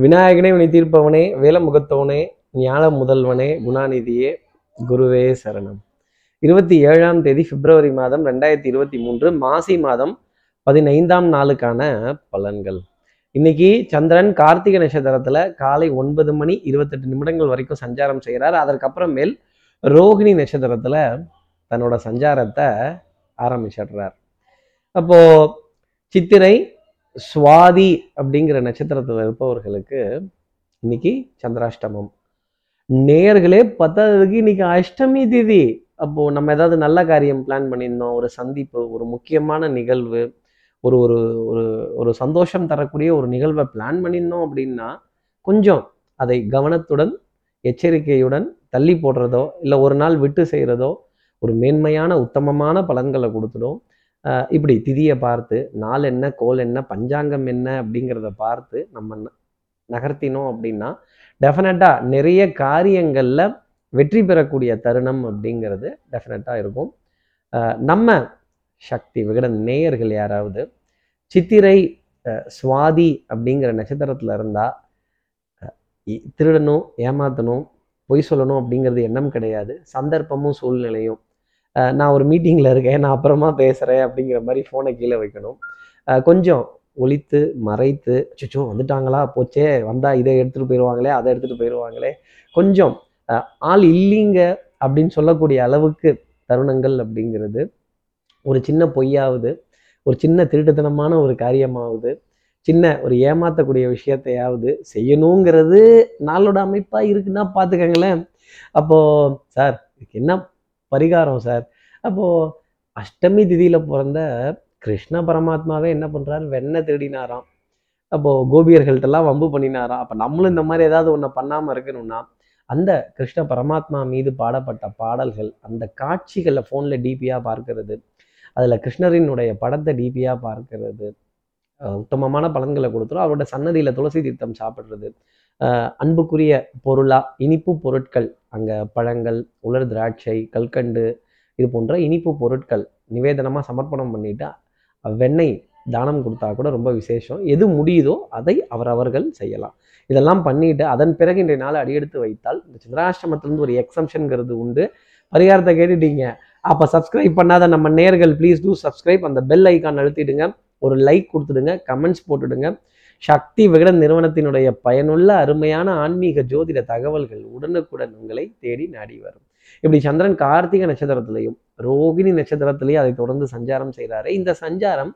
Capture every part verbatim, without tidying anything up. விநாயகனே வினை தீர்ப்பவனே, வேலமுகத்தவனே, ஞான முதல்வனே, குணாநிதியே, குருவே சரணம். இருபத்தி ஏழாம் தேதி பிப்ரவரி மாதம் ரெண்டாயிரத்தி இருபத்தி மூன்று மாசி மாதம் பதினைந்தாம் நாளுக்கான பலன்கள். இன்னைக்கு சந்திரன் கார்த்திகை நட்சத்திரத்துல காலை ஒன்பது மணி இருபத்தெட்டு நிமிடங்கள் வரைக்கும் சஞ்சாரம் செய்கிறார். அதற்கப்புறமேல் ரோகிணி நட்சத்திரத்துல தன்னோட சஞ்சாரத்தை ஆரம்பிச்சிடுறார். அப்போ சித்திரை சுவாதி அப்படிங்கிற நட்சத்திரத்தில் இருப்பவர்களுக்கு இன்னைக்கு சந்திராஷ்டமம். நேர்களே பத்தாததுக்கு இன்னைக்கு அஷ்டமி திதி. அப்போ நம்ம ஏதாவது நல்ல காரியம் பிளான் பண்ணியிருந்தோம், ஒரு சந்திப்பு, ஒரு முக்கியமான நிகழ்வு, ஒரு ஒரு ஒரு சந்தோஷம் தரக்கூடிய ஒரு நிகழ்வை பிளான் பண்ணியிருந்தோம் அப்படின்னா கொஞ்சம் அதை கவனத்துடன் எச்சரிக்கையுடன் தள்ளி போடுறதோ இல்லை ஒரு நாள் விட்டு செய்கிறதோ ஒரு மேன்மையான உத்தமமான பலன்களை கொடுத்துடும். இப்படி திதியை பார்த்து நாள் என்ன, கோல் என்ன, பஞ்சாங்கம் என்ன அப்படிங்கிறத பார்த்து நம்ம நகர்த்தினோம் அப்படின்னா டெஃபினட்டாக நிறைய காரியங்களில் வெற்றி பெறக்கூடிய தருணம் அப்படிங்கிறது டெஃபினட்டாக இருக்கும். நம்ம சக்தி விகட நேயர்கள் யாராவது சித்திரை சுவாதி அப்படிங்கிற நட்சத்திரத்தில் இருந்தால் திருடணும், ஏமாற்றணும், பொய் சொல்லணும் அப்படிங்கிறது எண்ணம் கிடையாது. சந்தர்ப்பமும் சூழ்நிலையும், நான் ஒரு மீட்டிங்கில் இருக்கேன், நான் அப்புறமா பேசுகிறேன் அப்படிங்கிற மாதிரி ஃபோனை கீழே வைக்கணும். கொஞ்சம் ஒளித்து மறைத்து அச்சோ வந்துட்டாங்களா போச்சே, வந்தால் இதை எடுத்துகிட்டு போயிடுவாங்களே, அதை எடுத்துகிட்டு போயிடுவாங்களே, கொஞ்சம் ஆள் இல்லைங்க அப்படின்னு சொல்லக்கூடிய அளவுக்கு தருணங்கள் அப்படிங்கிறது ஒரு சின்ன பொய்யாவது, ஒரு சின்ன திருட்டுத்தனமான ஒரு காரியமாவது, சின்ன ஒரு ஏமாற்றக்கூடிய விஷயத்தையாவது செய்யணுங்கிறது நாளோட அமைப்பாக இருக்குன்னா பார்த்துக்கங்களேன். அப்போது சார் இதுக்கு என்ன பரிகாரம் சார்? அப்போது அஷ்டமி திதியில் பிறந்த கிருஷ்ண பரமாத்மாவே என்ன பண்ணுறாரு, வெண்ணெய் திருடினாராம். அப்போது கோபியர்கள்ட்டெல்லாம் வம்பு பண்ணினாராம். அப்போ நம்மளும் இந்த மாதிரி ஏதாவது ஒன்று பண்ணாமல் இருக்கணும்னா அந்த கிருஷ்ண பரமாத்மா மீது பாடப்பட்ட பாடல்கள், அந்த காட்சிகளை ஃபோனில் டிபியாக பார்க்கறது, அதில் கிருஷ்ணரினுடைய படத்தை டிபியாக பார்க்கறது உத்தமமான பலன்களை கொடுத்துரும். அவரோட சன்னதியில் துளசி தீர்த்தம் சாப்பிட்றது, அன்புக்குரிய பொருளாக இனிப்பு பொருட்கள், அங்கே பழங்கள், உலர் திராட்சை, கல்கண்டு, இது போன்ற இனிப்பு பொருட்கள் நிவேதனமாக சமர்ப்பணம் பண்ணிவிட்டு வெண்ணெய் தானம் கொடுத்தா கூட ரொம்ப விசேஷம். எது முடியுதோ அதை அவரவர்கள் செய்யலாம். இதெல்லாம் பண்ணிவிட்டு அதன் பிறகு இன்றைய நாளை அடியெடுத்து வைத்தால் இந்த சந்திராஷ்டமத்திலேருந்து ஒரு எக்ஸம்ஷனுங்கிறது உண்டு. பரிகாரத்தை கேட்டுட்டீங்க. அப்போ சப்ஸ்கிரைப் பண்ணாத நம்ம நேயர்கள் ப்ளீஸ் டூ சப்ஸ்கிரைப். அந்த பெல் ஐக்கான் அழுத்திடுங்க, ஒரு லைக் கொடுத்துடுங்க, கமெண்ட்ஸ் போட்டுடுங்க. சக்தி விகடன் நிறுவனத்தினுடைய பயனுள்ள அருமையான ஆன்மீக ஜோதிட தகவல்கள் உடனுக்குடன் உங்களை தேடி நாடி வரும். இப்படி சந்திரன் கார்த்திகை நட்சத்திரத்திலையும் ரோகிணி நட்சத்திரத்திலையும் அதை தொடர்ந்து சஞ்சாரம் செய்கிறாரு. இந்த சஞ்சாரம்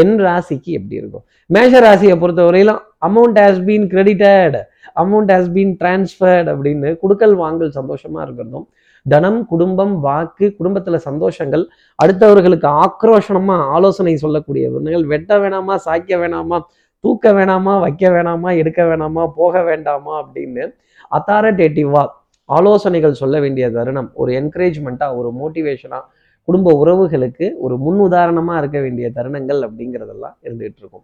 என் ராசிக்கு எப்படி இருக்கும்? மேஷ ராசியை பொறுத்தவரையிலும் amount has been credited, amount has been transferred அப்படின்னு கொடுக்கல் வாங்கல் சந்தோஷமா இருக்கிறதும், தனம், குடும்பம், வாக்கு, குடும்பத்தில் சந்தோஷங்கள், அடுத்தவர்களுக்கு ஆக்ரோஷமா ஆலோசனை சொல்லக்கூடியவர்கள், வெட்ட வேணாமா, சாய்க்க வேணாமா, தூக்க வேணாமா, வைக்க வேணாமா, எடுக்க வேணாமா, போக வேண்டாமா அப்படின்னு அத்தாரிட்டேட்டிவா ஆலோசனைகள் சொல்ல வேண்டிய தருணம், ஒரு என்கரேஜ்மெண்ட்டா, ஒரு மோட்டிவேஷனா, குடும்ப உறவுகளுக்கு ஒரு முன் உதாரணமா இருக்க வேண்டிய தருணங்கள் அப்படிங்கிறதெல்லாம் இருந்துகிட்டு இருக்கும்.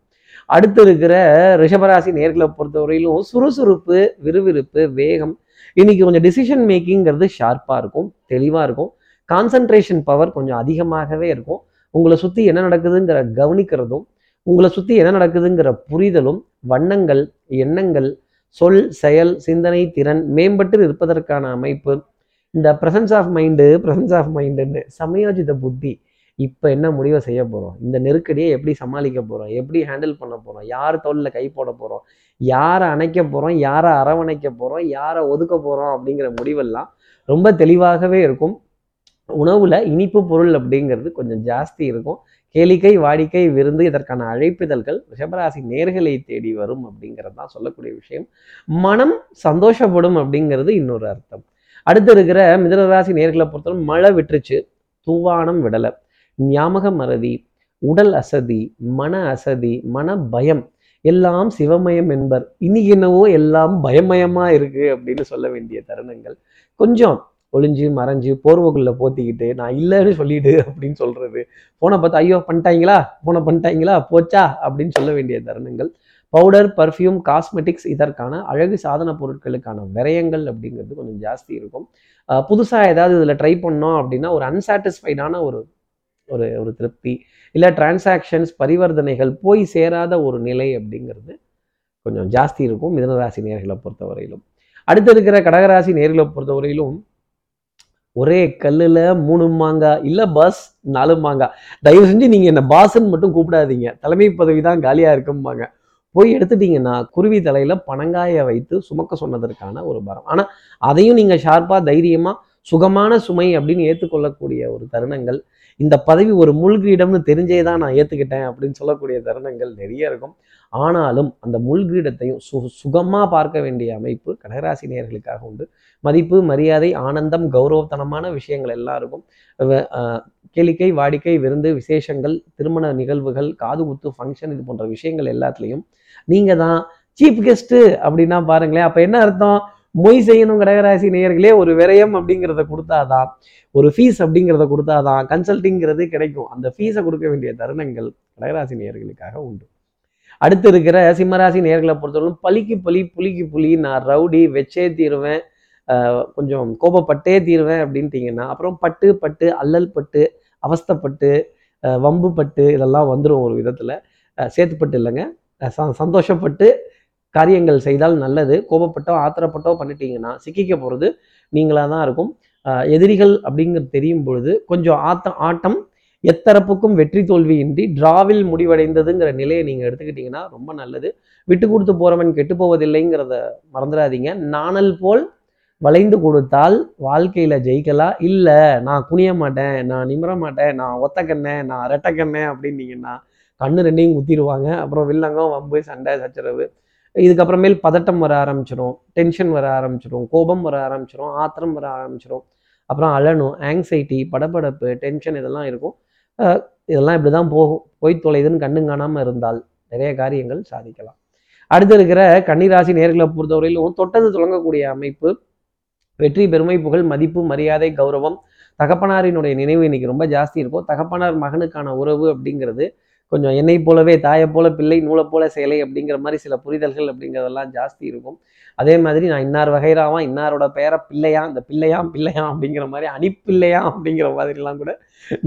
அடுத்து இருக்கிற ரிஷபராசி நேர்களை பொறுத்தவரையிலும் சுறுசுறுப்பு, விறுவிறுப்பு, வேகம், இன்னைக்கு கொஞ்சம் டிசிஷன் மேக்கிங்கிறது ஷார்ப்பா இருக்கும், தெளிவா இருக்கும். கான்சன்ட்ரேஷன் பவர் கொஞ்சம் அதிகமாகவே இருக்கும். உங்களை சுத்தி என்ன நடக்குதுங்கிற கவனிக்கிறதும், உங்களை சுற்றி என்ன நடக்குதுங்கிற புரிதலும், வண்ணங்கள், எண்ணங்கள், சொல், செயல், சிந்தனை திறன் மேம்பட்டு இருப்பதற்கான அமைப்பு. இந்த presence of mind, presence of மைண்டுன்னு சமயோஜித புத்தி, இப்போ என்ன முடிவை செய்ய போகிறோம், இந்த நெருக்கடியை எப்படி சமாளிக்க போகிறோம், எப்படி ஹேண்டில் பண்ண போகிறோம், யார் தோளில் கை போட போகிறோம், யாரை அணைக்க போகிறோம், யாரை அரவணைக்க போகிறோம், யாரை ஒதுக்க போகிறோம் அப்படிங்கிற முடிவெல்லாம் ரொம்ப தெளிவாகவே இருக்கும். உணவில் இனிப்பு பொருள் அப்படிங்கிறது கொஞ்சம் ஜாஸ்தி இருக்கும். கேளிக்கை, வாடிக்கை, விருந்து, இதற்கான அழைப்புதல்கள் ரிஷபராசி நேர்களை தேடி வரும் அப்படிங்கிறது தான் சொல்லக்கூடிய விஷயம். மனம் சந்தோஷப்படும் அப்படிங்கிறது இன்னொரு அர்த்தம். அடுத்து இருக்கிற மிதுனராசி நேர்களை பொறுத்தவரை மழை விட்டுருச்சு, தூவானம் விடலை, ஞாபக மறதி, உடல் அசதி, மன அசதி, மன பயம், எல்லாம் சிவமயம் என்பர். இன்னைக்கு என்னவோ எல்லாம் பயமயமாக இருக்குது அப்படின்னு சொல்ல வேண்டிய தருணங்கள். கொஞ்சம் ஒளிஞ்சு மறைஞ்சு போர்வைக்குள்ளே போத்திக்கிட்டு நான் இல்லைன்னு சொல்லிவிடு அப்படின்னு சொல்கிறது, ஃபோனை பார்த்து ஐயோ பண்ணிட்டாங்களா, ஃபோனை பண்ணிட்டாங்களா, போச்சா அப்படின்னு சொல்ல வேண்டிய தருணங்கள். பவுடர், பர்ஃப்யூம், காஸ்மெட்டிக்ஸ், இதற்கான அழகு சாதன பொருட்களுக்கான விரயங்கள் அப்படிங்கிறது கொஞ்சம் ஜாஸ்தி இருக்கும். புதுசாக ஏதாவது இதில் ட்ரை பண்ணோம் அப்படின்னா ஒரு அன்சாட்டிஸ்ஃபைடான ஒரு ஒரு ஒரு திருப்தி, இல்லை டிரான்சாக்ஷன்ஸ், பரிவர்த்தனைகள் போய் சேராத ஒரு நிலை அப்படிங்கிறது கொஞ்சம் ஜாஸ்தி இருக்கும் மிதனராசி நேர்களை பொறுத்தவரையிலும். அடுத்து இருக்கிற கடகராசி நேர்களை பொறுத்தவரையிலும் ஒரே கல்லில் மூணு மாங்காய் இல்லை பாஸ் நாலு மாங்காய். தயவு செஞ்சு நீங்கள் என்னை பாஸ்ன்னு மட்டும் கூப்பிடாதீங்க, தலைமை பதவி தான் காலியாக இருக்கும்பாங்க. போய் எடுத்துட்டீங்கன்னா குருவி தலையில் பனங்காயை வைத்து சுமக்க சொன்னதற்கான ஒரு பரம். ஆனால் அதையும் நீங்கள் ஷார்ப்பாக தைரியமாக சுகமான சுமை அப்படின்னு ஏற்றுக்கொள்ளக்கூடிய ஒரு தருணங்கள், இந்த பதவி ஒரு முள்கிரீடம்னு தெரிஞ்சே தான் நான் ஏற்றுக்கிட்டேன் அப்படின்னு சொல்லக்கூடிய தருணங்கள் நிறைய இருக்கும். ஆனாலும் அந்த முள்கிரீடத்தையும் சு சுகமாக பார்க்க வேண்டிய அமைப்பு கடகராசி நேயர்களுக்காக உண்டு. மதிப்பு, மரியாதை, ஆனந்தம், கௌரவத்தனமான விஷயங்கள் எல்லாம் இருக்கும். கேளிக்கை, வாடிக்கை, விருந்து, விசேஷங்கள், திருமண நிகழ்வுகள், காதுகுத்து, ஃபங்க்ஷன், இது போன்ற விஷயங்கள் எல்லாத்துலேயும் நீங்கள் தான் சீஃப் கெஸ்ட்டு அப்படின்னா பாருங்களேன். அப்போ என்ன அர்த்தம்? மொய் செய்யணும் கடகராசி நேயர்களே. ஒரு விரயம் அப்படிங்கிறத கொடுத்தாதான், ஒரு ஃபீஸ் அப்படிங்கிறத கொடுத்தாதான் கன்சல்டிங்கிறது கிடைக்கும். அந்த ஃபீஸை கொடுக்க வேண்டிய தருணங்கள் கடகராசி நேயர்களுக்காக உண்டு. அடுத்து இருக்கிற சிம்மராசி நேயர்களை பொறுத்தவரைக்கும் பலிக்கு பலி புலிக்கு புலி, நான் ரவுடி வெச்சே தீருவேன், கொஞ்சம் கோபப்பட்டே தீருவேன் அப்படின்ட்டிங்கன்னா அப்புறம் பட்டு பட்டு அல்லல் பட்டு அவஸ்தப்பட்டு வம்பு பட்டு இதெல்லாம் வந்துடும். ஒரு விதத்தில் சேர்த்துப்பட்டு இல்லைங்க, சந்தோஷப்பட்டு காரியங்கள் செய்தால் நல்லது. கோபப்பட்டோ ஆத்திரப்பட்டோ பண்ணிட்டீங்கன்னா சிக்கிக்க போகிறது நீங்களாக தான் இருக்கும். எதிரிகள் அப்படிங்கிறது தெரியும் பொழுது கொஞ்சம் ஆத்த ஆட்டம் எத்தரப்புக்கும் வெற்றி தோல்வியின்றி டிராவில் முடிவடைந்ததுங்கிற நிலையை நீங்கள் எடுத்துக்கிட்டிங்கன்னா ரொம்ப நல்லது. விட்டு கொடுத்து போகிறவன் கெட்டு போவதில்லைங்கிறத மறந்துடாதீங்க. நாணல் போல் வளைந்து கொடுத்தால் வாழ்க்கையில் ஜெயிக்கலாம். இல்லை நான் குனிய மாட்டேன், நான் நிமிர மாட்டேன், நான் ஒத்தக்கண்ணேன், நான் ரெட்டக்கண்ணேன் அப்படின்னீங்கன்னா கண்ணு ரெண்டையும் குத்திடுவாங்க. அப்புறம் வில்லங்கம், வம்பு, சண்டை, சச்சரவு, இதுக்கப்புறமேல் பதட்டம் வர ஆரம்பிச்சிடும், டென்ஷன் வர ஆரம்பிச்சிடும், கோபம் வர ஆரம்பிச்சிடும், ஆத்திரம் வர ஆரம்பிச்சிடும், அப்புறம் அலனும் ஆங்ஸைட்டி, படபடப்பு, டென்ஷன் இதெல்லாம் இருக்கும். இதெல்லாம் இப்படி தான் போகும். போய் தொலைதுன்னு கண்ணு காணாமல் இருந்தால் நிறைய காரியங்கள் சாதிக்கலாம். அடுத்து இருக்கிற கன்னிராசி நேர்களை பொறுத்தவரையிலும் தொட்டது தொடங்கக்கூடிய அமைப்பு. வெற்றி, பெருமை, புகழ், மதிப்பு, மரியாதை, கௌரவம், தகப்பனாரினுடைய நினைவு இன்னைக்கு ரொம்ப ஜாஸ்தி இருக்கும். தகப்பனார் மகனுக்கான உறவு அப்படிங்கிறது கொஞ்சம் என்னை போலவே, தாயை போல பிள்ளை, நூலை போல சேலை அப்படிங்கிற மாதிரி சில புரிதல்கள் அப்படிங்கிறதெல்லாம் ஜாஸ்தி இருக்கும். அதே மாதிரி நான் இன்னார் வகைராவா, இன்னாரோட பெயரை பிள்ளையா, இந்த பிள்ளையாம் பிள்ளையாம் அப்படிங்கிற மாதிரி அணிப்பிள்ளையாம் அப்படிங்கிற மாதிரிலாம் கூட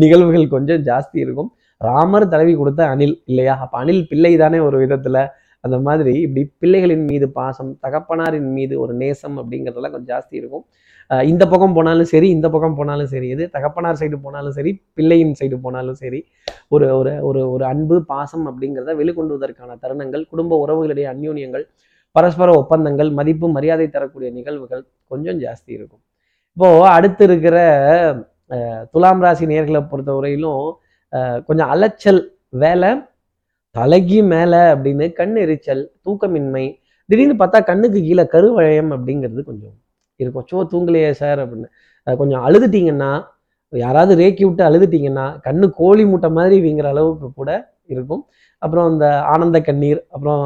நிகழ்வுகள் கொஞ்சம் ஜாஸ்தி இருக்கும். ராமர் தலைவி கொடுத்த அணில் இல்லையா, அப்போ அணில் பிள்ளை தானே ஒரு விதத்தில். அந்த மாதிரி இப்படி பிள்ளைகளின் மீது பாசம், தகப்பனாரின் மீது ஒரு நேசம் அப்படிங்கிறதெல்லாம் கொஞ்சம் ஜாஸ்தி இருக்கும். இந்த பக்கம் போனாலும் சரி, இந்த பக்கம் போனாலும் சரி, இது தகப்பனார் சைடு போனாலும் சரி, பிள்ளையின் சைடு போனாலும் சரி, ஒரு ஒரு ஒரு ஒரு அன்பு பாசம் அப்படிங்கிறத வெளிக்கொண்டுவதற்கான தருணங்கள், குடும்ப உறவுகளுடைய அந்யோன்யங்கள், பரஸ்பர ஒப்பந்தங்கள், மதிப்பு மரியாதை தரக்கூடிய நிகழ்வுகள் கொஞ்சம் ஜாஸ்தி இருக்கும். இப்போது அடுத்து இருக்கிற துலாம் ராசி நேயர்களை பொறுத்தவரையிலும் கொஞ்சம் அலைச்சல், வேலை தலைக்கு மேலே அப்படின்னு கண் எரிச்சல், தூக்கமின்மை, திடீர்னு பார்த்தா கண்ணுக்கு கீழே கருவளையம் அப்படிங்கிறது கொஞ்சம் இருக்கும். சோ தூங்கலையே சார் அப்படின்னு கொஞ்சம் அழுதுட்டிங்கன்னா, யாராவது ரேக்கி விட்டு அழுதுட்டிங்கன்னா கண்ணு கோழி மூட்டை மாதிரி வீங்கிற அளவுக்கு கூட இருக்கும். அப்புறம் இந்த ஆனந்த கண்ணீர், அப்புறம்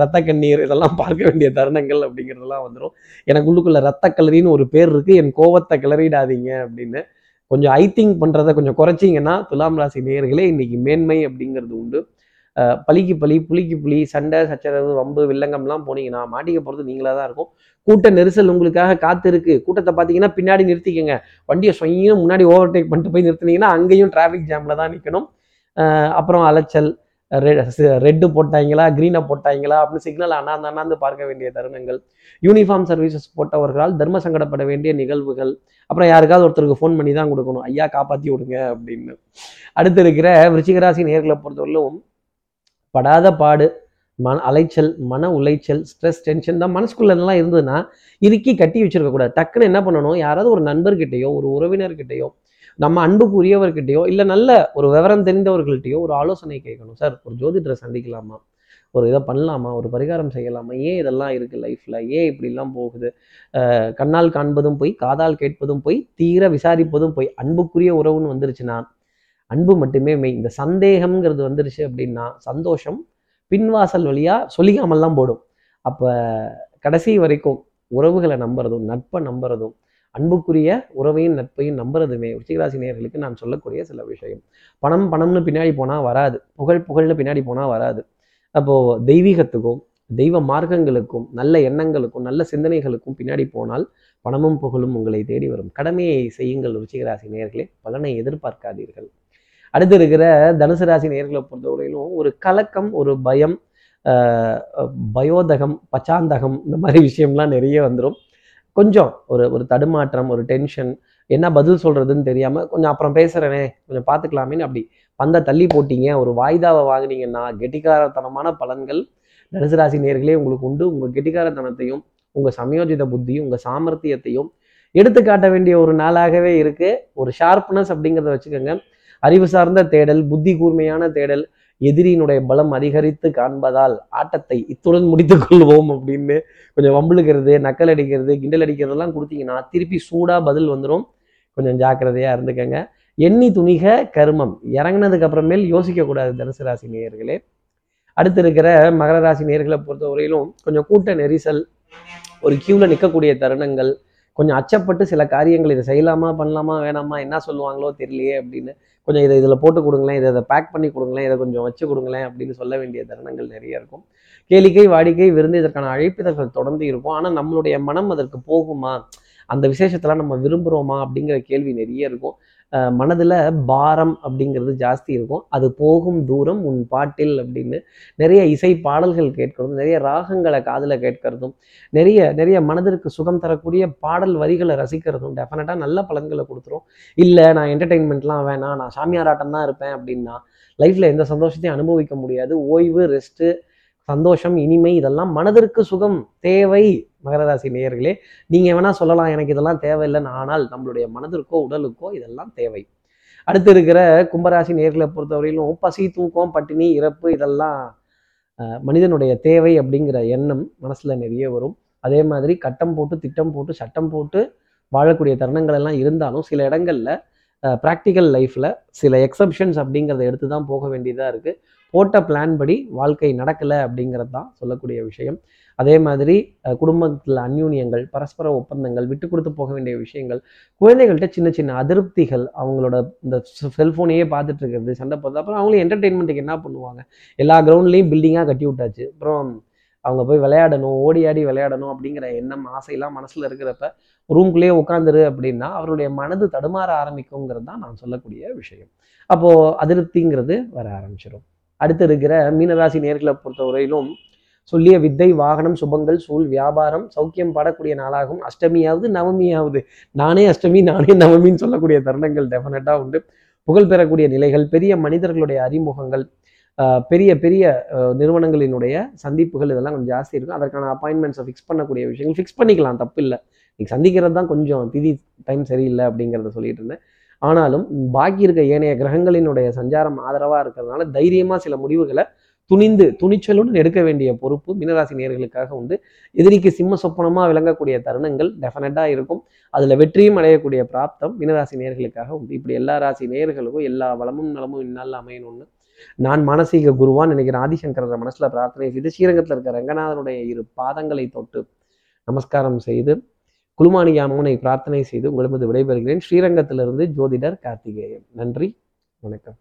ரத்த கண்ணீர், இதெல்லாம் பார்க்க வேண்டிய தருணங்கள் அப்படிங்கிறதெல்லாம் வந்துடும். எனக்கு உள்ளுக்குள்ள ரத்த கலரின்னு ஒரு பேர் இருக்குது, என் கோபத்தை கிளறிடாதீங்க அப்படின்னு கொஞ்சம் ஐ திங்க் பண்ணுறதை கொஞ்சம் குறைச்சிங்கன்னா துலாம் ராசி நேயர்களே இன்னைக்கு மேன்மை அப்படிங்கிறது உண்டு. பலிக்கு பலி புளிக்கு புலி, சண்டை, சச்சரவு, வம்பு, வில்லங்கம்லாம் போனீங்கன்னா மாட்டிக்க போகிறது நீங்களாக தான் இருக்கும். கூட்ட நெரிசல் உங்களுக்காக காத்து இருக்கு. கூட்டத்தை பார்த்தீங்கன்னா பின்னாடி நிறுத்திக்கங்க, வண்டியை சொன்னியும் முன்னாடி ஓவர்டேக் பண்ணிட்டு போய் நிறுத்தினீங்கன்னா அங்கேயும் டிராஃபிக் ஜாமில் தான் நிற்கணும். அப்புறம் அலைச்சல், ரெட்டு போட்டாங்களா கிரீனை போட்டாங்களா அப்படின்னு சிக்னல் அண்ணாந்து அண்ணாந்து பார்க்க வேண்டிய தருணங்கள், யூனிஃபார்ம் சர்வீசஸ் போட்டவர்களால் தர்ம சங்கடப்பட வேண்டிய நிகழ்வுகள், அப்புறம் யாருக்காவது ஒருத்தருக்கு ஃபோன் பண்ணி தான் கொடுக்கணும், ஐயா காப்பாற்றி விடுங்க அப்படின்னு. அடுத்து இருக்கிற விருச்சிகராசி நேர்களை பொறுத்தவரையிலும் படாத பாடு, மன அலைச்சல், மன உளைச்சல், ஸ்ட்ரெஸ், டென்ஷன் தான் மனசுக்குள்ளெல்லாம் இருந்ததுன்னா இறுக்கி கட்டி வச்சிருக்கக்கூடாது. டக்குன்னு என்ன பண்ணணும், யாராவது ஒரு நண்பர்கிட்டையோ ஒரு உறவினர்கிட்டையோ நம்ம அன்புக்குரியவர்கிட்டையோ இல்லை நல்ல ஒரு விவரம் தெரிந்தவர்கள்ட்டையோ ஒரு ஆலோசனை கேட்கணும். சார் ஒரு ஜோதிடரை சந்திக்கலாமா, ஒரு இதை பண்ணலாமா, ஒரு பரிகாரம் செய்யலாமா, ஏன் இதெல்லாம் இருக்குது லைஃப்பில், ஏன் இப்படிலாம் போகுது, கண்ணால் காண்பதும் போய் காதால் கேட்பதும் போய் தீர விசாரிப்பதும் போய். அன்புக்குரிய உறவுன்னு வந்துருச்சுன்னா அன்பு மட்டுமே மெய். இந்த சந்தேகம்ங்கிறது வந்துருச்சு அப்படின்னா சந்தோஷம் பின்வாசல் வழியாக சொல்லிக்காமல்லாம் போடும். அப்போ கடைசி வரைக்கும் உறவுகளை நம்புறதும் நட்பை நம்புறதும் அன்புக்குரிய உறவையும் நட்பையும் நம்புறதுமே விருச்சிகராசி நேயர்களுக்கு நான் சொல்லக்கூடிய சில விஷயம். பணம் பணம்னு பின்னாடி போனால் வராது, புகழ் புகழ்னு பின்னாடி போனால் வராது. அப்போது தெய்வீகத்துக்கும் தெய்வ மார்க்கங்களுக்கும் நல்ல எண்ணங்களுக்கும் நல்ல சிந்தனைகளுக்கும் பின்னாடி போனால் பணமும் புகழும் உங்களை தேடி வரும். கடமையை செய்யுங்கள் விருச்சிகராசி நேயர்களே, பலனை எதிர்பார்க்காதீர்கள். அடுத்து இருக்கிற தனுசு ராசி நேயர்களை பொறுத்தவரையிலும் ஒரு கலக்கம், ஒரு பயம், பயோதகம், பச்சாந்தகம், இந்த மாதிரி விஷயம்லாம் நிறைய வந்துடும். கொஞ்சம் ஒரு ஒரு தடுமாற்றம், ஒரு டென்ஷன், என்ன பதில் சொல்கிறதுன்னு தெரியாமல் கொஞ்சம் அப்புறம் பேசுகிறேனே கொஞ்சம் பார்த்துக்கலாமேன்னு அப்படி பந்தை தள்ளி போட்டிங்க, ஒரு வாய்தாவை வாங்கினீங்கன்னா கெட்டிக்காரத்தனமான பலன்கள் தனுசு ராசி நேயர்களே உங்களுக்கு உண்டு. உங்கள் கெட்டிக்காரத்தனத்தையும் உங்கள் சமயோஜித புத்தியும் உங்கள் சாமர்த்தியத்தையும் எடுத்து காட்ட வேண்டிய ஒரு நாளாகவே இருக்குது. ஒரு ஷார்ப்னஸ் அப்படிங்கிறத வச்சுக்கோங்க. அறிவு சார்ந்த தேடல், புத்தி கூர்மையான தேடல், எதிரியினுடைய பலம் அதிகரித்து காண்பதால் ஆட்டத்தை இத்துடன் முடித்து கொள்வோம் அப்படின்னு கொஞ்சம் வம்பிழுக்கிறது, நக்கல் அடிக்கிறது, கிண்டல் அடிக்கிறதெல்லாம் கொடுத்தீங்கன்னா திருப்பி சூடாக பதில் வந்துடும். கொஞ்சம் ஜாக்கிரதையாக இருந்துக்கங்க. எண்ணி துணிக கர்மம். இறங்கினதுக்கு அப்புறமேல் யோசிக்கக்கூடாது தனுசு ராசி நேயர்களே. அடுத்து இருக்கிற மகர ராசி நேயர்களை பொறுத்தவரையிலும் கொஞ்சம் கூட்ட நெரிசல், ஒரு கியூவில் நிற்கக்கூடிய தருணங்கள், கொஞ்சம் அச்சப்பட்டு சில காரியங்கள் இதை செய்யலாமா பண்ணலாமா வேணாமா என்ன சொல்லுவாங்களோ தெரியலையே அப்படின்னு கொஞ்சம் இதை இதில் போட்டு கொடுங்களேன், இதை இதை பேக் பண்ணி கொடுங்களேன், இதை கொஞ்சம் வச்சு கொடுங்களேன் அப்படின்னு சொல்ல வேண்டிய தருணங்கள் நிறைய இருக்கும். கேளிக்கை, வாடிக்கை, விருந்து, இதற்கான அழைப்பிதழ்கள் தொடர்ந்து இருக்கும். ஆனால் நம்மளுடைய மனம் அதற்கு போகுமா, அந்த விசேஷத்தெல்லாம் நம்ம விரும்புகிறோமா அப்படிங்கிற கேள்வி நிறைய இருக்கும். மனதில் பாரம் அப்படிங்கிறது ஜாஸ்தி இருக்கும். அது போகும் தூரம் உன் பாட்டில் அப்படின்னு நிறைய இசை பாடல்கள் கேட்கறதும், நிறைய ராகங்களை காதில் கேட்கறதும், நிறைய நிறைய மனதிற்கு சுகம் தரக்கூடிய பாடல் வரிகளை ரசிக்கிறதும் டெஃபினட்டாக நல்ல பலன்களை கொடுத்துரும். இல்லை நான் என்டர்டெயின்மெண்ட்லாம் வேணாம், நான் சாமியார் ஆட்டம் தான் இருப்பேன் அப்படின்னா லைஃப்பில் எந்த சந்தோஷத்தையும் அனுபவிக்க முடியாது. ஓய்வு, ரெஸ்ட்டு, சந்தோஷம், இனிமை, இதெல்லாம் மனதிற்கு சுகம் தேவை. மகர ராசி நேயர்களே, நீங்கள் வேணால் சொல்லலாம் எனக்கு இதெல்லாம் தேவையில்லைன்னு, ஆனால் நம்மளுடைய மனதிற்கோ உடலுக்கோ இதெல்லாம் தேவை. அடுத்து இருக்கிற கும்பராசி நேயர்களை பொறுத்தவரையிலும் பசி, தூக்கம், பட்டினி, இறப்பு, இதெல்லாம் மனிதனுடைய தேவை அப்படிங்கிற எண்ணம் மனசில் நிறைய வரும். அதே மாதிரி கட்டம் போட்டு, திட்டம் போட்டு, சட்டம் போட்டு வாழக்கூடிய தருணங்கள் எல்லாம் இருந்தாலும் சில இடங்களில் ப்ராக்டிக்கல் லைஃப்பில் சில எக்ஸப்ஷன்ஸ் அப்படிங்கிறத எடுத்து தான் போக வேண்டியதாக இருக்குது. போட்ட பிளான் படி வாழ்க்கை நடக்கலை அப்படிங்கிறது தான் சொல்லக்கூடிய விஷயம். அதே மாதிரி குடும்பத்தில் அந்யூன்யங்கள், பரஸ்பர ஒப்பந்தங்கள், விட்டு கொடுத்து போக வேண்டிய விஷயங்கள், குழந்தைகள்கிட்ட சின்ன சின்ன அதிருப்திகள், அவங்களோட இந்த செல்ஃபோனையே பார்த்துட்டு இருக்கிறது, சண்டை போகிறது. அப்புறம் அவங்களும் என்டர்டெயின்மெண்ட்டுக்கு என்ன பண்ணுவாங்க, எல்லா கிரவுண்ட்லேயும் பில்டிங்காக கட்டி விட்டாச்சு, அப்புறம் அவங்க போய் விளையாடணும், ஓடி ஆடி விளையாடணும் அப்படிங்கிற எண்ணம், ஆசையெல்லாம் மனசில் இருக்கிறப்ப ரூம்குள்ளேயே உட்காந்துரு அப்படின்னா அவருடைய மனது தடுமாற ஆரம்பிக்குங்கிறது தான் நான் சொல்லக்கூடிய விஷயம். அப்போது அதிருப்திங்கிறது வர ஆரம்பிச்சிடும். அடுத்து இருக்கிற மீனராசி நேர்களை பொறுத்தவரையிலும் சொல்லிய வித்தை, வாகனம், சுபங்கள், சூழ், வியாபாரம் சௌக்கியம் பாடக்கூடிய நாளாகும். அஷ்டமியாவது நவமியாவது நானே அஷ்டமி நானே நவமின்னு சொல்லக்கூடிய தருணங்கள் டெஃபினட்டாக உண்டு. புகழ் பெறக்கூடிய நிலைகள், பெரிய மனிதர்களுடைய அறிமுகங்கள், பெரிய பெரிய நிறுவனங்களினுடைய சந்திப்புகள், இதெல்லாம் கொஞ்சம் ஜாஸ்தி இருக்கும். அதற்கான அப்பாயின்மெண்ட்ஸை ஃபிக்ஸ் பண்ணக்கூடிய விஷயங்கள் ஃபிக்ஸ் பண்ணிக்கலாம், தப்பு இல்லை. நீங்கள் சந்திக்கிறது தான் கொஞ்சம் திதி டைம் சரியில்லை அப்படிங்கிறத சொல்லிட்டு இருந்தேன். ஆனாலும் பாக்கி இருக்க ஏனைய கிரகங்களினுடைய சஞ்சாரம் ஆதரவாக இருக்கிறதுனால தைரியமாக சில முடிவுகளை துணிந்து துணிச்சலுடன் எடுக்க வேண்டிய பொறுப்பு மீனராசி நேயர்களுக்காக உண்டு. எதிரிக்கு சிம்ம சொப்பனமாக விளங்கக்கூடிய தருணங்கள் டெஃபினட்டாக இருக்கும். அதில் வெற்றியும் அடையக்கூடிய பிராப்தம் மீனராசி நேயர்களுக்காக உண்டு. இப்படி எல்லா ராசி நேயர்களுக்கும் எல்லா வளமும் நலமும் இந்நாளில் அமையணும்னு நான் மானசீக குருவான் நினைக்கிறேன். ஆதிசங்கர மனசில் பிரார்த்தனை செய்து ஸ்ரீரங்கத்தில் இருக்கிற ரங்கநாதனுடைய இரு பாதங்களை தொட்டு நமஸ்காரம் செய்து குலுமானியாமனை பிரார்த்தனை செய்து உங்களிடமிருந்து விடைபெறுகிறேன். ஸ்ரீரங்கத்திலிருந்து ஜோதிடர் கார்த்திகேயன். நன்றி, வணக்கம்.